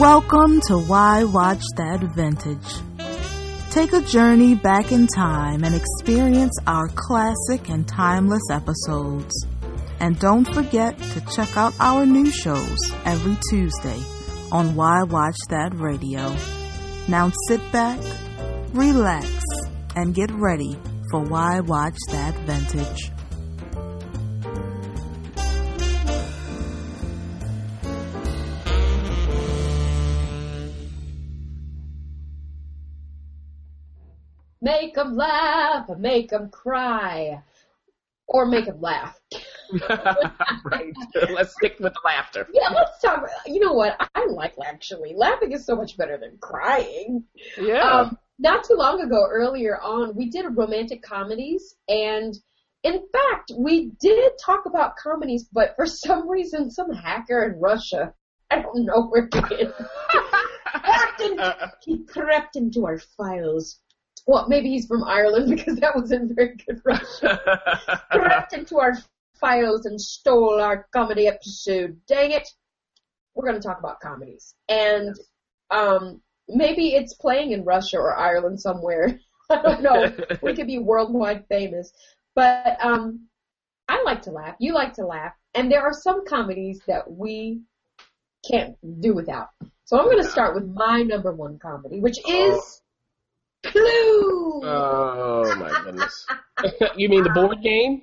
Welcome to Why Watch That Vintage. Take a journey back in time and experience our classic and timeless episodes. And don't forget to check out our new shows every Tuesday on Why Watch That Radio. Now sit back, relax, and get ready for Why Watch That Vintage. Make them laugh, make them cry, or make them laugh. Right. Let's stick with the laughter. Yeah, let's talk. You know what? I like actually. Laughing is so much better than crying. Yeah. Not too long ago, earlier on, we did romantic comedies, and in fact, we did talk about comedies, but for some reason, some hacker in Russia, I don't know where he is, he crept into our files. Well, maybe he's from Ireland because that wasn't very good Russian. Crept into our files and stole our comedy episode. Dang it. We're going to talk about comedies. And maybe it's playing in Russia or Ireland somewhere. I don't know. We could be worldwide famous. But I like to laugh. You like to laugh. And there are some comedies that we can't do without. So I'm going to start with my number one comedy, which is... Clue! Oh, my goodness. You mean the board game?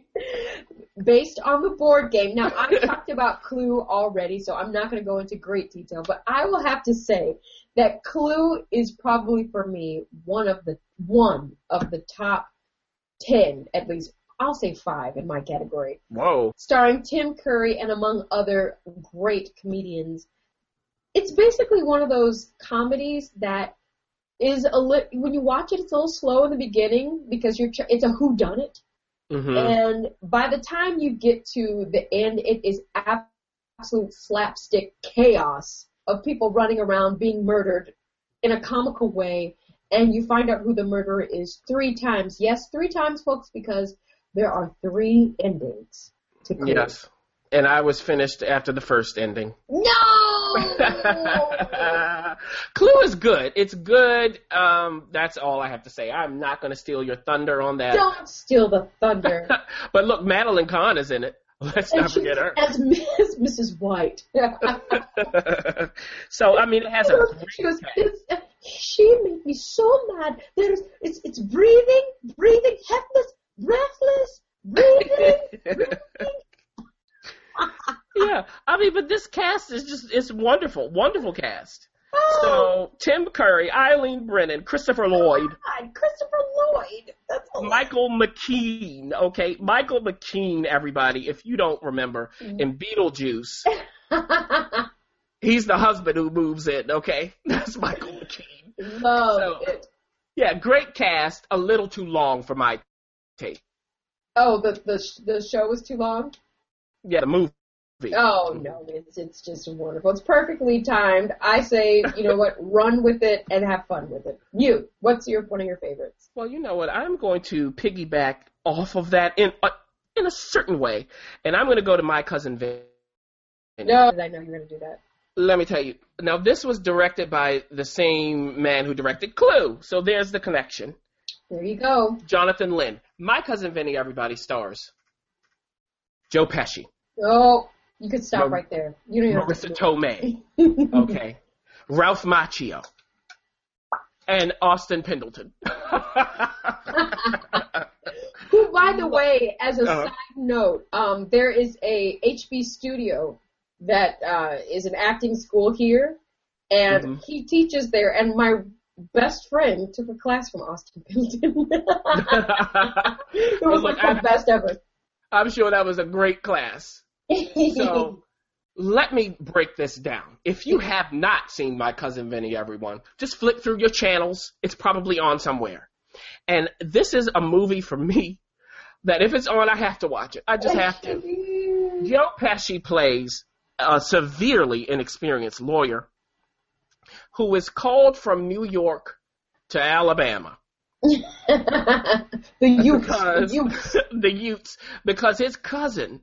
Based on the board game. Now, I've talked about Clue already, so I'm not going to go into great detail, but I will have to say that Clue is probably, for me, one of the top 10, at least. I'll say 5 in my category. Whoa. Starring Tim Curry and among other great comedians. It's basically one of those comedies that when you watch it, it's a little slow in the beginning because it's a whodunit, and by the time you get to the end, it is absolute slapstick chaos of people running around being murdered in a comical way, and you find out who the murderer is 3 times. Yes, 3 times, folks, because there are 3 endings to Clue. Yes, and I was finished after the first ending. No. Clue is good. It's good. That's all I have to say. I'm not going to steal your thunder on that. Don't steal the thunder. But look, Madeline Kahn is in it. Let's not forget her. As Mrs. White. So, I mean, it has she made me so mad. It's breathing, helpless, breathless, breathing. Yeah, I mean, but this cast is it's wonderful, wonderful cast. Oh. So, Tim Curry, Eileen Brennan, Christopher Lloyd. God, Christopher Lloyd. That's Michael McKean, okay? Michael McKean, everybody, if you don't remember, in Beetlejuice. He's the husband who moves in, okay? That's Michael McKean. Love it. Yeah, great cast, a little too long for my taste. Oh, the show was too long? Yeah, the movie. Oh, no, it's just wonderful. It's perfectly timed. I say, you know what, run with it and have fun with it. You, what's one of your favorites? Well, you know what, I'm going to piggyback off of that in a certain way, and I'm going to go to My Cousin Vinny. No, I know you're going to do that. Let me tell you. Now, this was directed by the same man who directed Clue, so there's the connection. There you go. Jonathan Lynn. My Cousin Vinny, everybody, stars Joe Pesci. Oh, you could stop right there. You don't even Marissa Tomei. Okay. Ralph Macchio. And Austin Pendleton. Who, by the way, as a side note, there is a HB studio that is an acting school here, and he teaches there, and my best friend took a class from Austin Pendleton. It was the best ever. I'm sure that was a great class. So let me break this down. If you have not seen My Cousin Vinny, everyone, just flip through your channels. It's probably on somewhere. And this is a movie for me that if it's on, I have to watch it. I just have to. Joe Pesci plays a severely inexperienced lawyer who is called from New York to Alabama The youths, because his cousin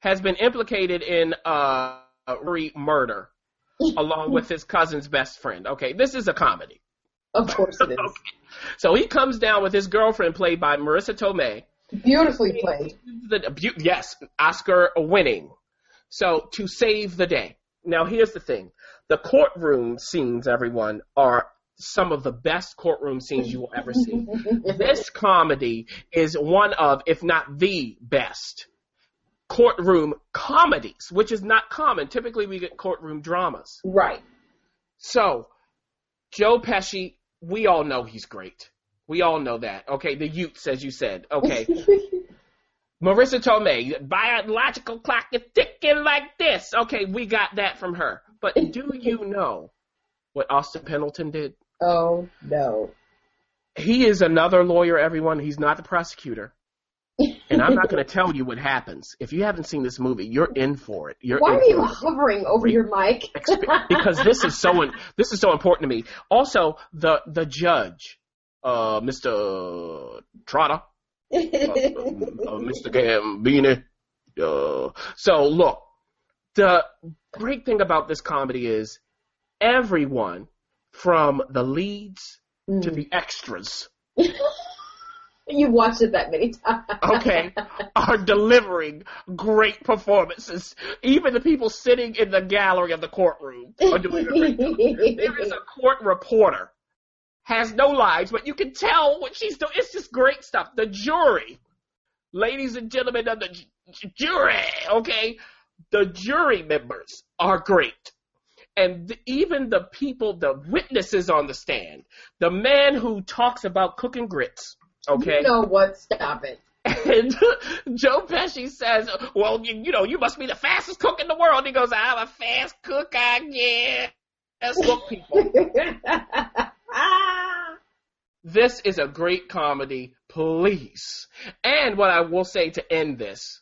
has been implicated in murder, along with his cousin's best friend. Okay, this is a comedy. Of course it is. Okay. So he comes down with his girlfriend, played by Marissa Tomei. Beautifully played. Yes, Oscar winning. So, to save the day. Now, here's the thing. The courtroom scenes, everyone, are some of the best courtroom scenes you will ever see. This comedy is one of, if not the best, courtroom comedies, which is not common. Typically, we get courtroom dramas. Right. So, Joe Pesci, we all know he's great. We all know that. Okay, the youths, as you said. Okay. Marissa Tomei, biological clock is ticking like this. Okay, we got that from her. But do you know what Austin Pendleton did? Oh, no. He is another lawyer, everyone. He's not the prosecutor. And I'm not going to tell you what happens. If you haven't seen this movie, you're in for it. Why are you hovering over your mic? Because this is so important to me. Also, the judge, Mr. Trotter, Mr. Gambini. So look, the great thing about this comedy is everyone from the leads to the extras. You've watched it that many times. Okay. Are delivering great performances. Even the people sitting in the gallery of the courtroom are doing a great job. There is a court reporter. Has no lives, but you can tell what she's doing. It's just great stuff. The jury. Ladies and gentlemen of the jury, okay? The jury members are great. And even the people, the witnesses on the stand, the man who talks about cooking grits. Okay. You know what? Stop it. And Joe Pesci says, well, you must be the fastest cook in the world. He goes, I'm a fast cook, I guess. Let's look, people. This is a great comedy, please. And what I will say to end this,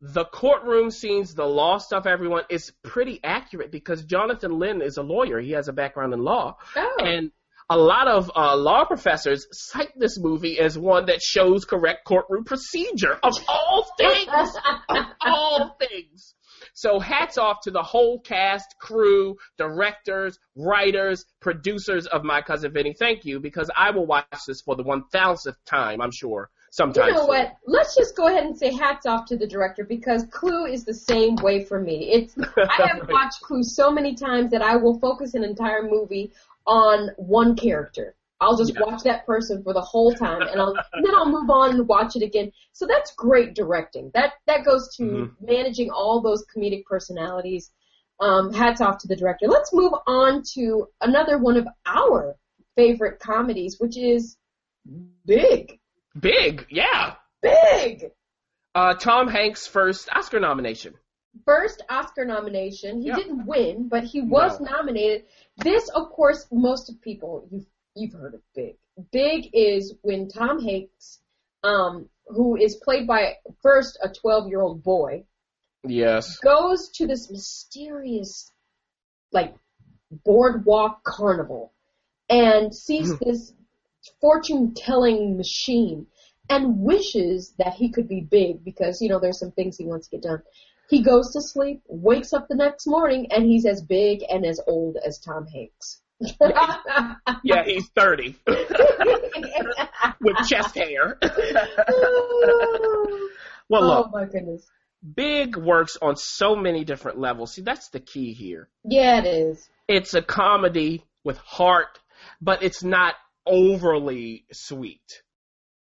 the courtroom scenes, the law stuff, everyone, is pretty accurate because Jonathan Lynn is a lawyer. He has a background in law. Oh. And a lot of law professors cite this movie as one that shows correct courtroom procedure of all things, of all things. So hats off to the whole cast, crew, directors, writers, producers of My Cousin Vinny. Thank you, because I will watch this for the 1,000th time, I'm sure, sometime. You know what? Let's just go ahead and say hats off to the director, because Clue is the same way for me. I have watched Clue so many times that I will focus an entire movie on one character. I'll just watch that person for the whole time, and then I'll move on and watch it again. So that's great directing. That goes to managing all those comedic personalities. Hats off to the director. Let's move on to another one of our favorite comedies, which is Big. Big, yeah. Big! Tom Hanks' first Oscar nomination. First Oscar nomination. He didn't win, but he was nominated. This, of course, most of people, You've heard of Big. Big is when Tom Hanks, who is played by first a 12-year-old boy, goes to this mysterious, boardwalk carnival and sees this fortune-telling machine and wishes that he could be big because, there's some things he wants to get done. He goes to sleep, wakes up the next morning, and he's as big and as old as Tom Hanks. Yeah, he's 30 with chest hair. Well, look, oh my goodness. Big works on so many different levels. See, that's the key here. Yeah, it is. It's a comedy with heart, but it's not overly sweet.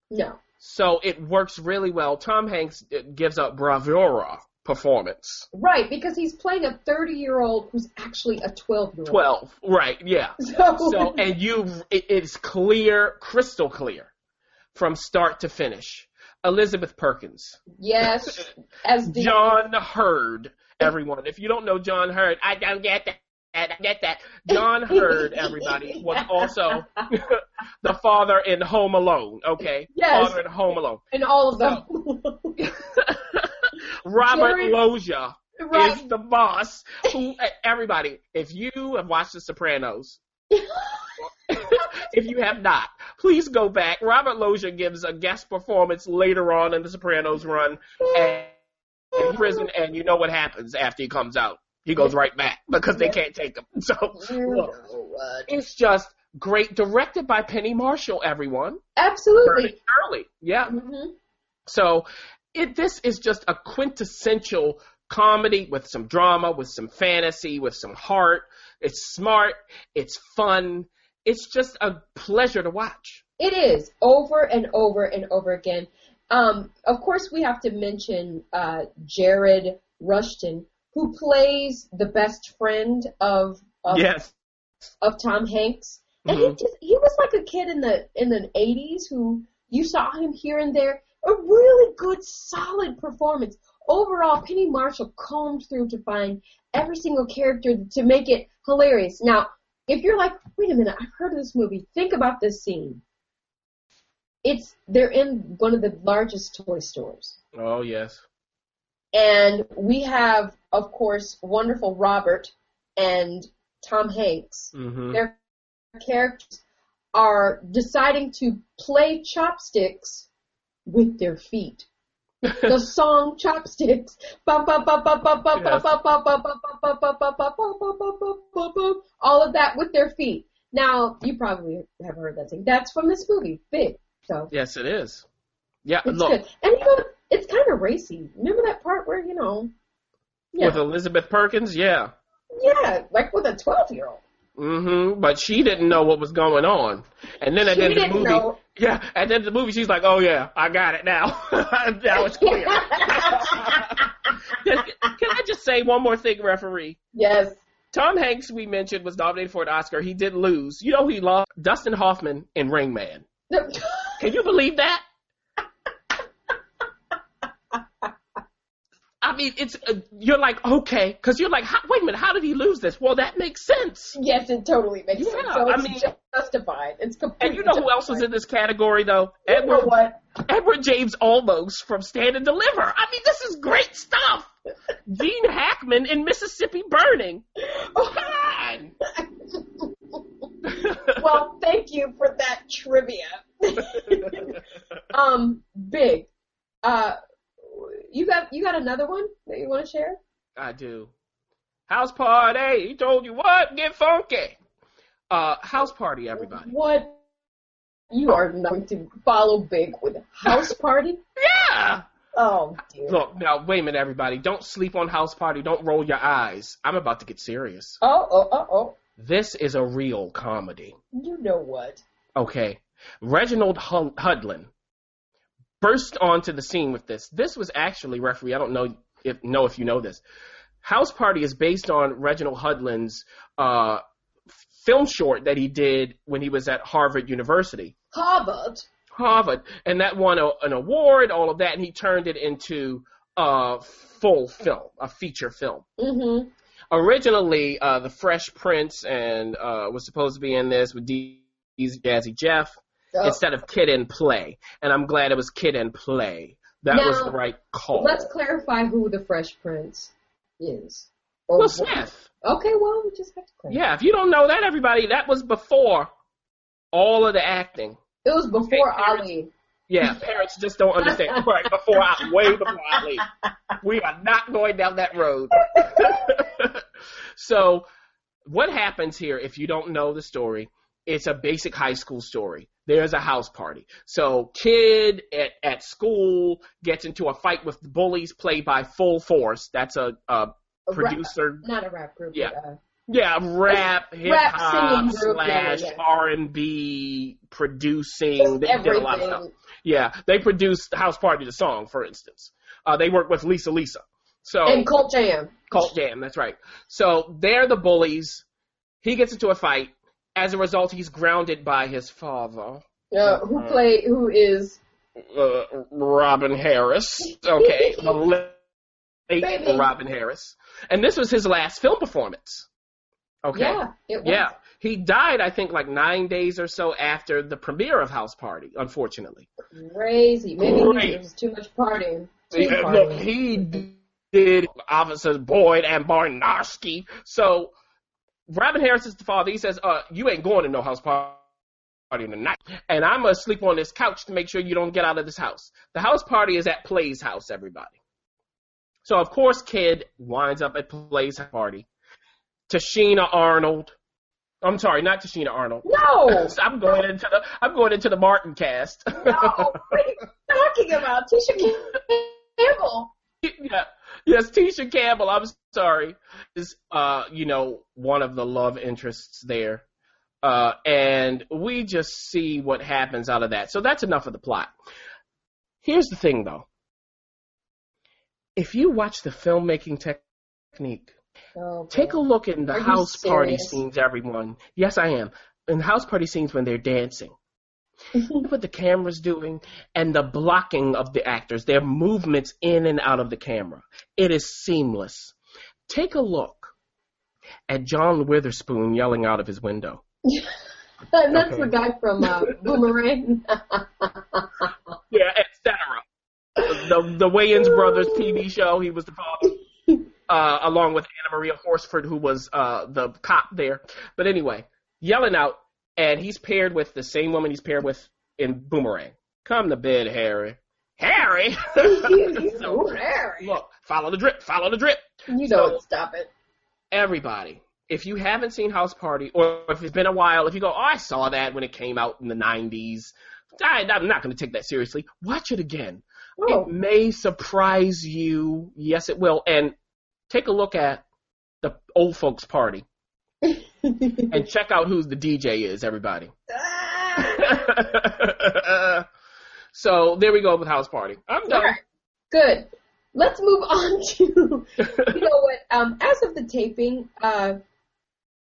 No. So it works really well. Tom Hanks gives a bravura performance. Right, because he's playing a 30-year-old who's actually a 12-year-old. 12, right, yeah. So and it's clear, crystal clear, from start to finish. Elizabeth Perkins. Yes. John Heard, everyone. If you don't know John Heard, I don't get that. John Heard, everybody, was also the father in Home Alone, okay? Yes. Father in Home Alone. In all of them. Robert Loggia is the boss. Everybody, if you have watched The Sopranos, If you have not, please go back. Robert Loggia gives a guest performance later on in the Sopranos run and in prison, and you know what happens after he comes out. He goes right back because they can't take him. So it's just great. Directed by Penny Marshall, everyone. Absolutely. Early. Yeah. Mm-hmm. So this is just a quintessential comedy with some drama, with some fantasy, with some heart. It's smart. It's fun. It's just a pleasure to watch. It is, over and over and over again. Of course, we have to mention Jared Rushton, who plays the best friend of Tom Hanks. And mm-hmm. he was like a kid in the 80s who you saw him here and there. A really good, solid performance. Overall, Penny Marshall combed through to find every single character to make it hilarious. Now, if you're like, wait a minute, I've heard of this movie, think about this scene. They're in one of the largest toy stores. Oh, yes. And we have, of course, wonderful Robert and Tom Hanks. Mm-hmm. Their characters are deciding to play chopsticks with their feet. The song Chopsticks. All of that with their feet. Now, you probably have heard that thing. That's from this movie, Big. So yes, it is. Yeah, it's look. Good. And you know, it's kind of racy. Remember that part where, you know. Yeah. With Elizabeth Perkins? Yeah. Yeah, like with a 12-year-old. Mm-hmm. But she didn't know what was going on. And then at the end of the movie. Know. Yeah, and then the movie, she's like, oh, yeah, I got it now. Now it's clear. Can I just say one more thing, referee? Yes. Tom Hanks, we mentioned, was nominated for an Oscar. He did lose. You know, he lost Dustin Hoffman in Rain Man. Can you believe that? I mean, it's you're like, okay, because you're like, wait a minute, how did he lose this? Well, that makes sense. Yes, it totally makes sense. So it's justified. It's completely And you know justified. Who else was in this category, though? Edward James Olmos from Stand and Deliver. I mean, this is great stuff. Gene Hackman in Mississippi Burning. Oh, God. Well, thank you for that trivia. Big. You got another one that you want to share? I do. House Party. He told you what? Get funky. House Party, everybody. What? You are going to follow Big with House Party? Yeah. Oh, dear. Look, now, wait a minute, everybody. Don't sleep on House Party. Don't roll your eyes. I'm about to get serious. Oh. This is a real comedy. You know what? Okay. Reginald Hudlin burst onto the scene with this. This was actually, referee, I don't know if you know this. House Party is based on Reginald Hudlin's film short that he did when he was at Harvard University. Harvard. And that won an award, all of that, and he turned it into a full film, a feature film. Mm-hmm. Originally, the Fresh Prince and was supposed to be in this with Jazzy Jeff. Oh. Instead of Kid and Play. And I'm glad it was Kid and Play. That now, was the right call. Let's clarify who the Fresh Prince is. Or Will Smith. Okay, well, we just have to clarify. Yeah, if you don't know that, everybody, that was before all of the acting. It was before Ali. Yeah, parents just don't understand. Right, way before Ali. We are not going down that road. So what happens here, if you don't know the story, it's a basic high school story. There's a house party. So kid at school gets into a fight with the bullies played by Full Force. That's a producer. Not a rap group. Yeah, rap, hip-hop, slash R&B, producing. They did a lot of stuff. Yeah, they produced House Party, the song, for instance. They worked with Lisa. So, and Cult Jam, that's right. So they're the bullies. He gets into a fight. As a result, he's grounded by his father. Who is? Robin Harris. Okay. The late Robin Harris. And this was his last film performance. Okay. Yeah, it was. Yeah. He died, I think, like 9 days or so after the premiere of House Party, unfortunately. Crazy. Maybe it was too much partying. He did Officers Boyd and Barnarski. So Robin Harris is the father. He says, you ain't going to no house party. party tonight, and I must sleep on this couch to make sure you don't get out of this house. The house party is at Play's house, everybody. So, of course, Kid winds up at Play's party. I'm sorry, not Tashina Arnold. No! I'm going into the Martin cast. No, what are you talking about? Tisha Campbell. Yeah. Yes, Tisha Campbell, I'm sorry, is, one of the love interests there. And we just see what happens out of that. So that's enough of the plot. Here's the thing, though. If you watch the filmmaking technique, take a look in the house party scenes, everyone. Yes, I am. In the house party scenes when they're dancing. What the camera's doing and the blocking of the actors, their movements in and out of the camera. It is seamless. Take a look at John Witherspoon yelling out of his window. That's the guy from Boomerang. Yeah, et cetera. The Wayans Brothers TV show, he was the father, along with Anna Maria Horsford, who was the cop there. But anyway, yelling out, and he's paired with the same woman he's paired with in Boomerang. Come to bed, Harry. Harry? So, Harry. Look, follow the drip. You don't stop it. Everybody, if you haven't seen House Party, or if it's been a while, if you go, I saw that when it came out in the 90s, I'm not going to take that seriously. Watch it again. Oh. It may surprise you. Yes, it will. And take a look at the old folks' party. And check out who the DJ is, everybody. Ah! So there we go with House Party. I'm done. Right. Good. Let's move on to, as of the taping,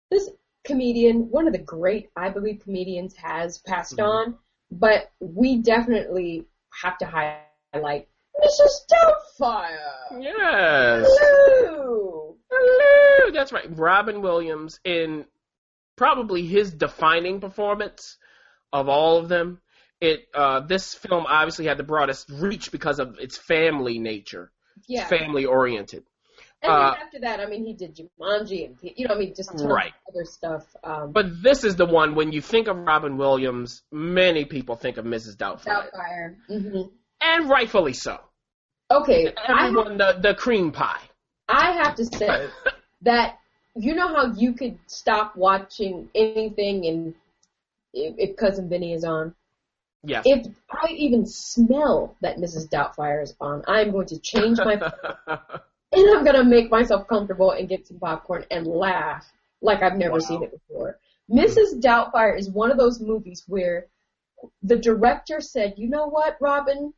this comedian, one of the great, I believe, comedians has passed on, but we definitely have to highlight Mrs. Doubtfire. Yes. Hello. That's right. Robin Williams in probably his defining performance of all of them. This film obviously had the broadest reach because of its family nature. Yeah. It's family oriented. And then after that, he did Jumanji and, just tons of other stuff. But this is the one, when you think of Robin Williams, many people think of Mrs. Doubtfire. Mm-hmm. And rightfully so. Okay. Everyone, the cream pie. I have to say that how you could stop watching anything and if Cousin Vinny is on? Yes. If I even smell that Mrs. Doubtfire is on, I'm going to change my phone, and I'm going to make myself comfortable and get some popcorn and laugh like I've never seen it before. Mrs. Doubtfire is one of those movies where the director said, you know what, Robin?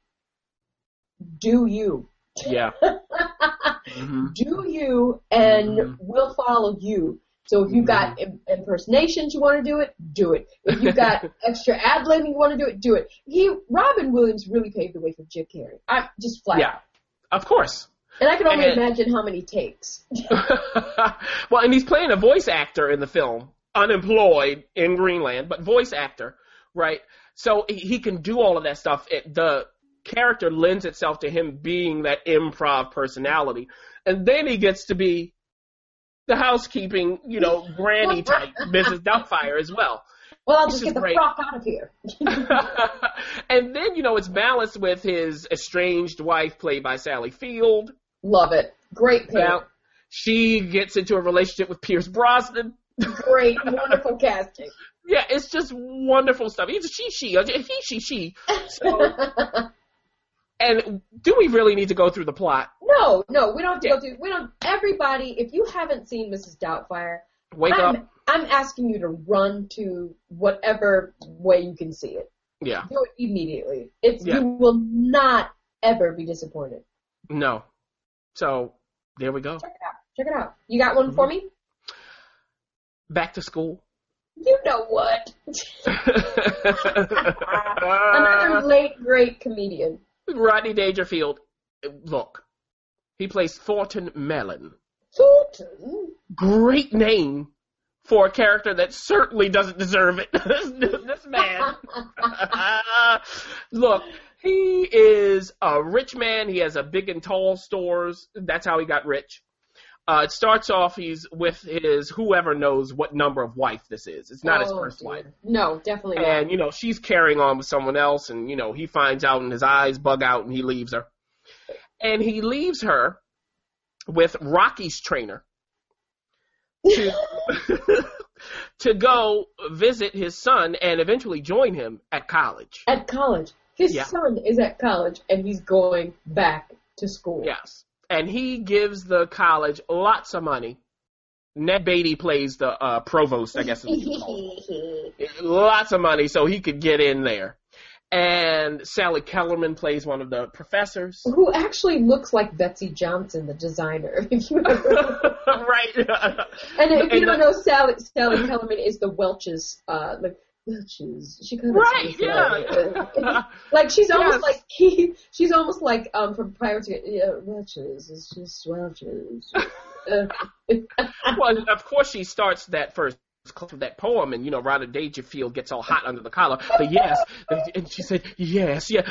Do you. Yeah. Mm-hmm. Do you, and we'll follow you. So if you got impersonations you want to do it. If you got extra ad-libbing you want to do it, do it. Robin Williams really paved the way for Jim Carrey. I'm just flat. Yeah, of course. And I can only imagine how many takes. Well, and he's playing a voice actor in the film, unemployed in Greenland, but voice actor, right? So he can do all of that stuff. The character lends itself to him being that improv personality, and then he gets to be the housekeeping, granny type Mrs. Doubtfire as well. Well, I'll just get the frock out of here. And then it's balanced with his estranged wife, played by Sally Field. Love it, great pick. She gets into a relationship with Pierce Brosnan. Great, wonderful casting. Yeah, it's just wonderful stuff. He's a she. So. And do we really need to go through the plot? No, we don't have to go through. We don't. Everybody, if you haven't seen Mrs. Doubtfire, wake up! I'm asking you to run to whatever way you can see it. Yeah. Do it immediately. You will not ever be disappointed. No. So there we go. Check it out. You got one for me? Back to School. You know what? Another late great comedian. Rodney Dangerfield, look, he plays Thornton Mellon. Thornton? Great name for a character that certainly doesn't deserve it. This man. Look, he is a rich man. He has a big and tall stores. That's how he got rich. It starts off, he's with his whoever knows what number of wife this is. It's not his first wife. No, definitely not. And, you know, she's carrying on with someone else, and, you know, he finds out, and his eyes bug out, and he leaves her. And he leaves her with Rocky's trainer to, to go visit his son and eventually join him at college. At college. His son is at college, and he's going back to school. Yes. And he gives the college lots of money. Ned Beatty plays the provost, I guess. Lots of money so he could get in there. And Sally Kellerman plays one of the professors. Who actually looks like Betsy Johnson, the designer. Right. And if you don't know, Sally Kellerman is the Welch's she kind of like she's almost like she's almost like from prior to Welch's. It's just Welch's. Well, of course, she starts that first with that poem, and you know, Rhoda Dangerfield gets all hot under the collar. But yes, and she said yes. And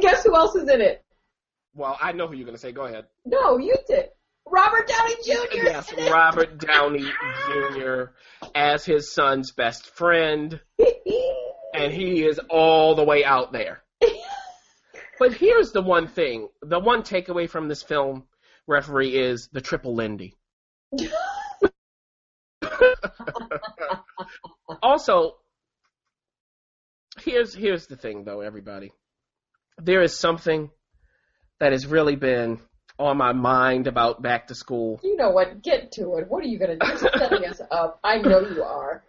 guess who else is in it? Well, I know who you're gonna say. Go ahead. No, you did. Robert Downey Jr. Yes, Robert Downey Jr. as his son's best friend. And he is all the way out there. But here's the one thing. The one takeaway from this film, referee, is the triple Lindy. Also, here's the thing, though, everybody. There is something that has really been on my mind about Back to School. You know what? Get to it. What are you going to do? Setting us up. I know you are.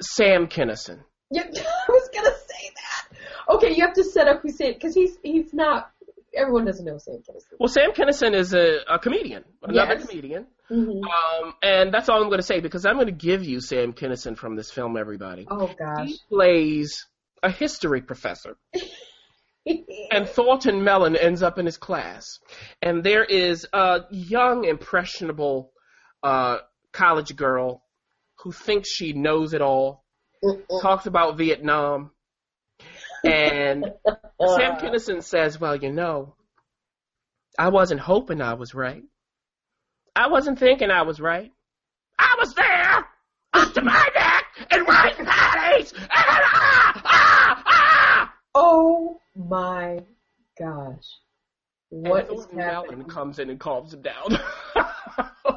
Sam Kinison. Yeah, I was going to say that. Okay, you have to set up who Sam, because he's not, everyone doesn't know Sam Kinison. Well, Sam Kinison is a comedian, another comedian. Mm-hmm. And that's all I'm going to say, because I'm going to give you Sam Kinison from this film, everybody. Oh, gosh. He plays a history professor. And Thornton Mellon ends up in his class. And there is a young, impressionable college girl who thinks she knows it all, talks about Vietnam. And Sam Kinison says, well, you know, I wasn't hoping I was right. I wasn't thinking I was right. I was there up to my neck in white panties. Oh, my gosh. What is happening? Melon comes in and calms him down.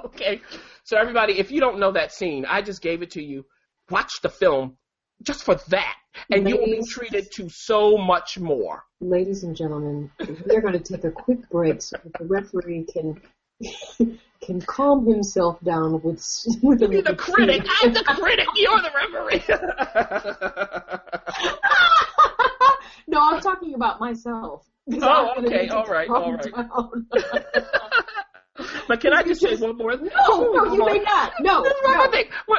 Okay. So, everybody, if you don't know that scene, I just gave it to you. Watch the film just for that, and you will be treated to so much more. Ladies and gentlemen, we're going to take a quick break so that the referee can calm himself down with a little bit. You're the critic. I'm the critic. You're the referee. No, I'm talking about myself. Oh, okay. All right. But can I just say one more thing? No, you may not. No.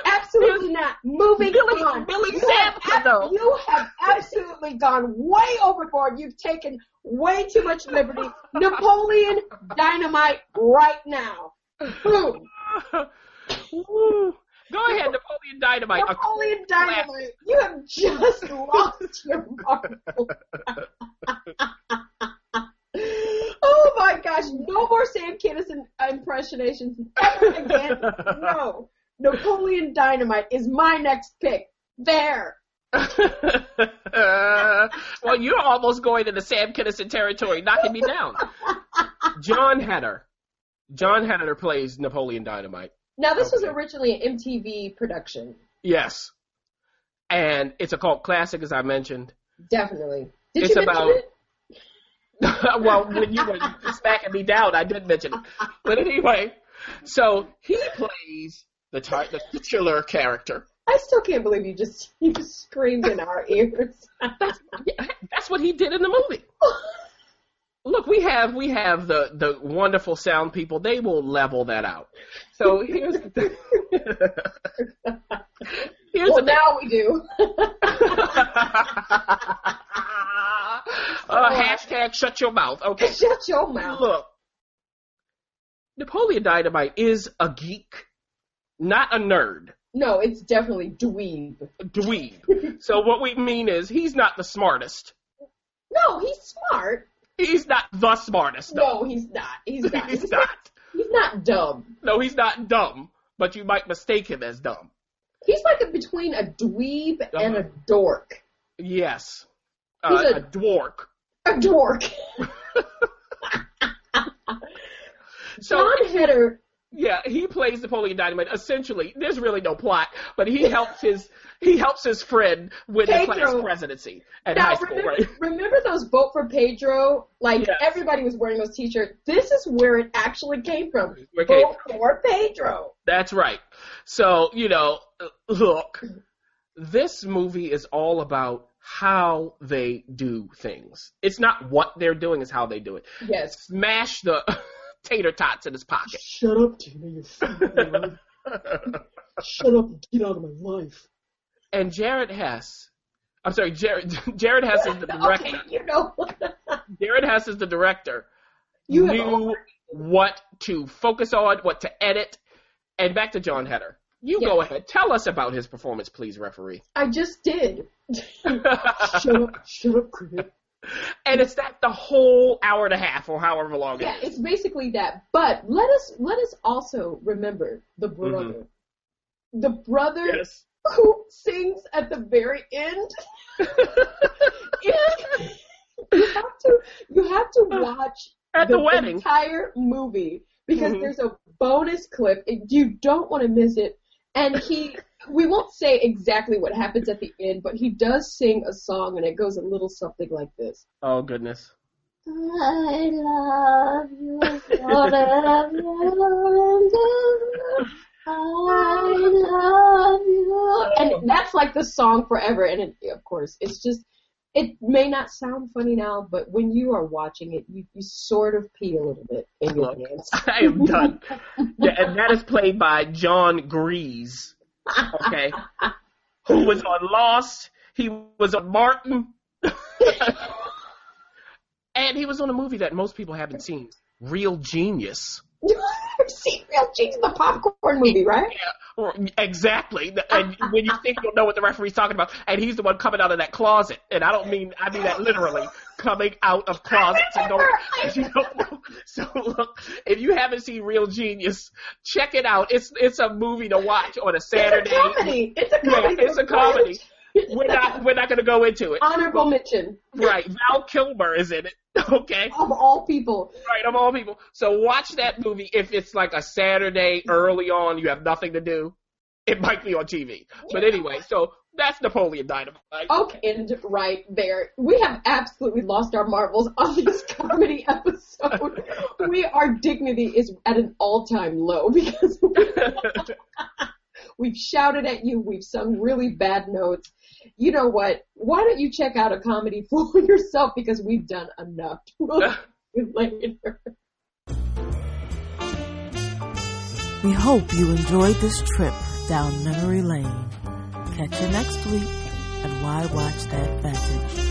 Absolutely not. Moving on. Billy Sample, though. You have absolutely gone way overboard. You've taken way too much liberty. Napoleon Dynamite right now. Boom. Go ahead, Napoleon Dynamite. Napoleon Dynamite. You have just lost your marble. Oh, my gosh. No more Sam Kinison impersonations ever again. No. Napoleon Dynamite is my next pick. There. Well, you're almost going into Sam Kinison territory, knocking me down. John Heder plays Napoleon Dynamite. Now, this was originally an MTV production. Yes. And it's a cult classic, as I mentioned. Definitely. Did you mention it? Well, when you were smacking me down, I did mention it. But anyway, so he plays the titular character. I still can't believe you just screamed in our ears. That's what he did in the movie. Look, we have the wonderful sound people. They will level that out. So here's the thing. Now we do. Hashtag shut your mouth. Okay. Shut your mouth. Look, Napoleon Dynamite is a geek, not a nerd. No, it's definitely dweeb. So what we mean is he's not the smartest. No, he's smart. He's not the smartest. No, he's not. He's not dumb. No, he's not dumb, but you might mistake him as dumb. He's like between a dweeb and a dork. Yes. He's a dwark. A dwark. John Heard. Yeah, he plays Napoleon Dynamite. Essentially, there's really no plot, but he helps his friend win the class presidency at high school. Right? Remember those vote for Pedro? Like everybody was wearing those T-shirts. This is where it actually came from. Vote for Pedro. That's right. So look, this movie is all about how they do things. It's not what they're doing; it's how they do it. Yes. Smash the tater tots in his pocket. Shut up, Tina, you fucking shut up and get out of my life. And Jared Hess, Jared Hess is the director. Okay, Jared Hess is the director. You knew what to focus on, what to edit. And back to John Heard. You go ahead. Tell us about his performance, please, referee. I just did. Shut up, critic. And it's that the whole hour and a half or however long it is. Yeah, it's basically that. But let us also remember the brother. Mm-hmm. The brother who sings at the very end. You have to watch at the wedding. Entire movie because there's a bonus clip. You don't want to miss it. And we won't say exactly what happens at the end, but he does sing a song, and it goes a little something like this. Oh, goodness. I love you, I love you. And that's like the song forever, and of course, it's just, it may not sound funny now, but when you are watching it, you sort of pee a little bit in your pants. I am done. Yeah, and that is played by John Grease. Okay. Who was on Lost? He was on Martin. And he was on a movie that most people haven't seen, Real Genius. I've seen Real Genius, the popcorn movie, right? Yeah, exactly. And when you think you'll know what the referee's talking about, and he's the one coming out of that closet. And I mean that literally, coming out of closets. And you don't know. So look, if you haven't seen Real Genius, check it out. It's a movie to watch on a Saturday. It's a comedy. We're not going to go into it. Honorable mention. Right. Val Kilmer is in it. Okay. Of all people. Right, of all people. So watch that movie if it's like a Saturday early on, you have nothing to do. It might be on TV. But anyway, so that's Napoleon Dynamite. Okay, and right there. We have absolutely lost our marbles on this comedy episode. Our dignity is at an all-time low because we've shouted at you. We've sung really bad notes. You know what? Why don't you check out a comedy for yourself because we've done enough. We'll see you later. We hope you enjoyed this trip down memory lane. Catch you next week at Why Watch That Vintage.